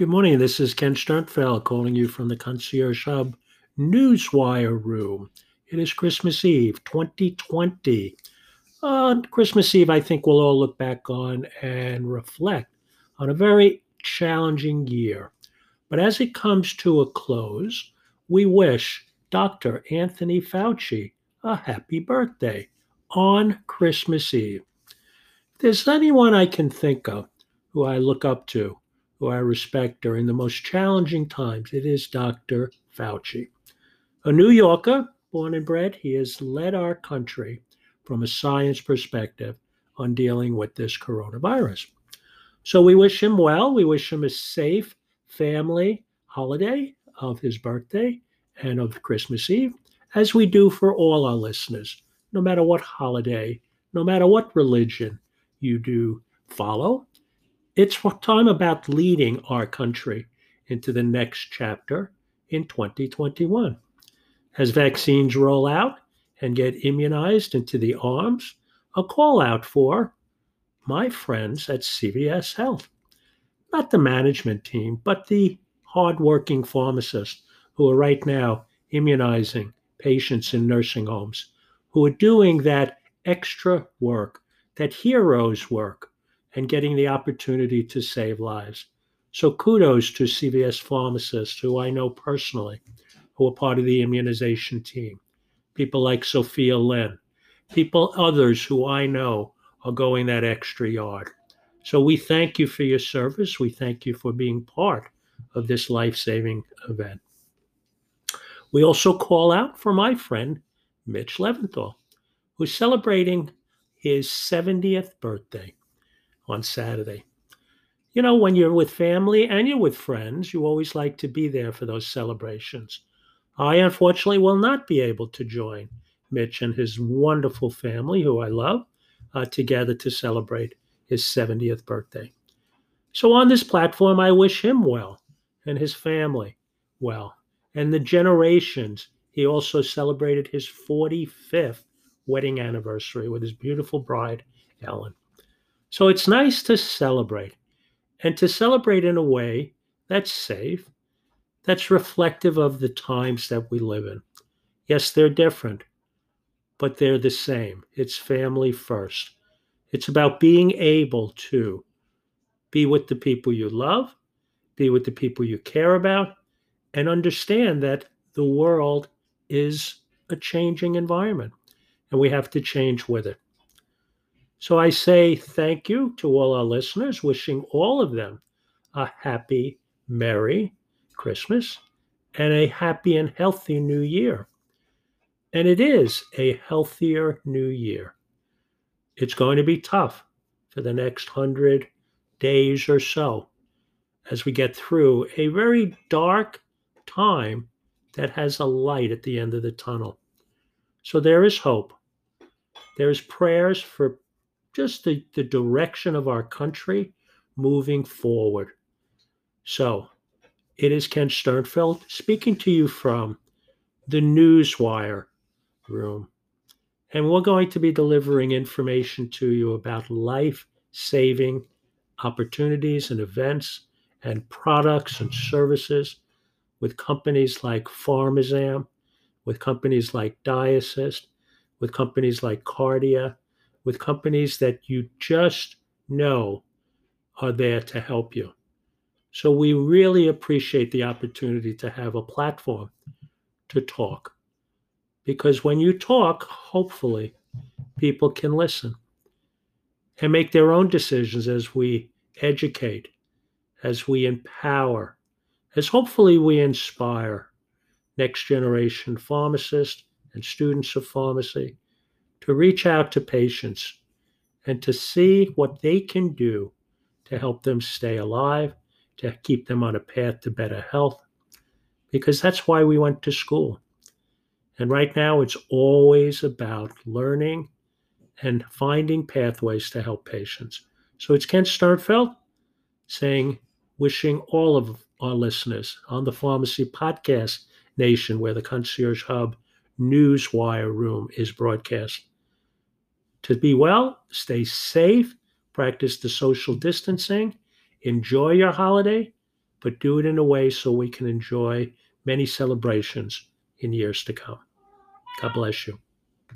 Good morning. This is Ken Sternfeld calling you from the Concierge Hub Newswire room. It is Christmas Eve, 2020. On Christmas Eve, I think we'll all look back on and reflect on a very challenging year. But as it comes to a close, we wish Dr. Anthony Fauci a happy birthday on Christmas Eve. If there's anyone I can think of who I look up to, who I respect during the most challenging times, it is Dr. Fauci. A New Yorker, born and bred, he has led our country from a science perspective on dealing with this coronavirus. So we wish him well. We wish him a safe family holiday of his birthday and of Christmas Eve, as we do for all our listeners, no matter what holiday, no matter what religion you do follow. It's time about leading our country into the next chapter in 2021. As vaccines roll out and get immunized into the arms, a call out for my friends at CVS Health. Not the management team, but the hardworking pharmacists who are right now immunizing patients in nursing homes, who are doing that extra work, that heroes work, and getting the opportunity to save lives. So kudos to CVS pharmacists who I know personally, who are part of the immunization team. People like Sophia Lin, others who I know are going that extra yard. So we thank you for your service. We thank you for being part of this life-saving event. We also call out for my friend, Mitch Leventhal, who's celebrating his 70th birthday on Saturday. You know, when you're with family and you're with friends, you always like to be there for those celebrations. I unfortunately will not be able to join Mitch and his wonderful family, who I love, together to celebrate his 70th birthday. So on this platform, I wish him well and his family well, and the generations. He also celebrated his 45th wedding anniversary with his beautiful bride, Ellen. So it's nice to celebrate, and to celebrate in a way that's safe, that's reflective of the times that we live in. Yes, they're different, but they're the same. It's family first. It's about being able to be with the people you love, be with the people you care about, and understand that the world is a changing environment, and we have to change with it. So I say thank you to all our listeners, wishing all of them a happy, merry Christmas and a happy and healthy new year. And it is a healthier new year. It's going to be tough for the next 100 days or so as we get through a very dark time that has a light at the end of the tunnel. So there is hope. There is prayers for just the direction of our country moving forward. So it is Ken Sternfeld speaking to you from the Newswire room. And we're going to be delivering information to you about life-saving opportunities and events and products and services with companies like Pharmazam, with companies like Diasyst, with companies like Cardia, with companies that you just know are there to help you. So we really appreciate the opportunity to have a platform to talk, because when you talk, hopefully people can listen and make their own decisions as we educate, as we empower, as hopefully we inspire next generation pharmacists and students of pharmacy to reach out to patients and to see what they can do to help them stay alive, to keep them on a path to better health, because that's why we went to school. And right now, it's always about learning and finding pathways to help patients. So it's Ken Sternfeld saying, wishing all of our listeners on the Pharmacy Podcast Nation, where the Concierge Hub Newswire room is broadcast, to be well, stay safe, practice the social distancing, enjoy your holiday, but do it in a way so we can enjoy many celebrations in years to come. God bless you.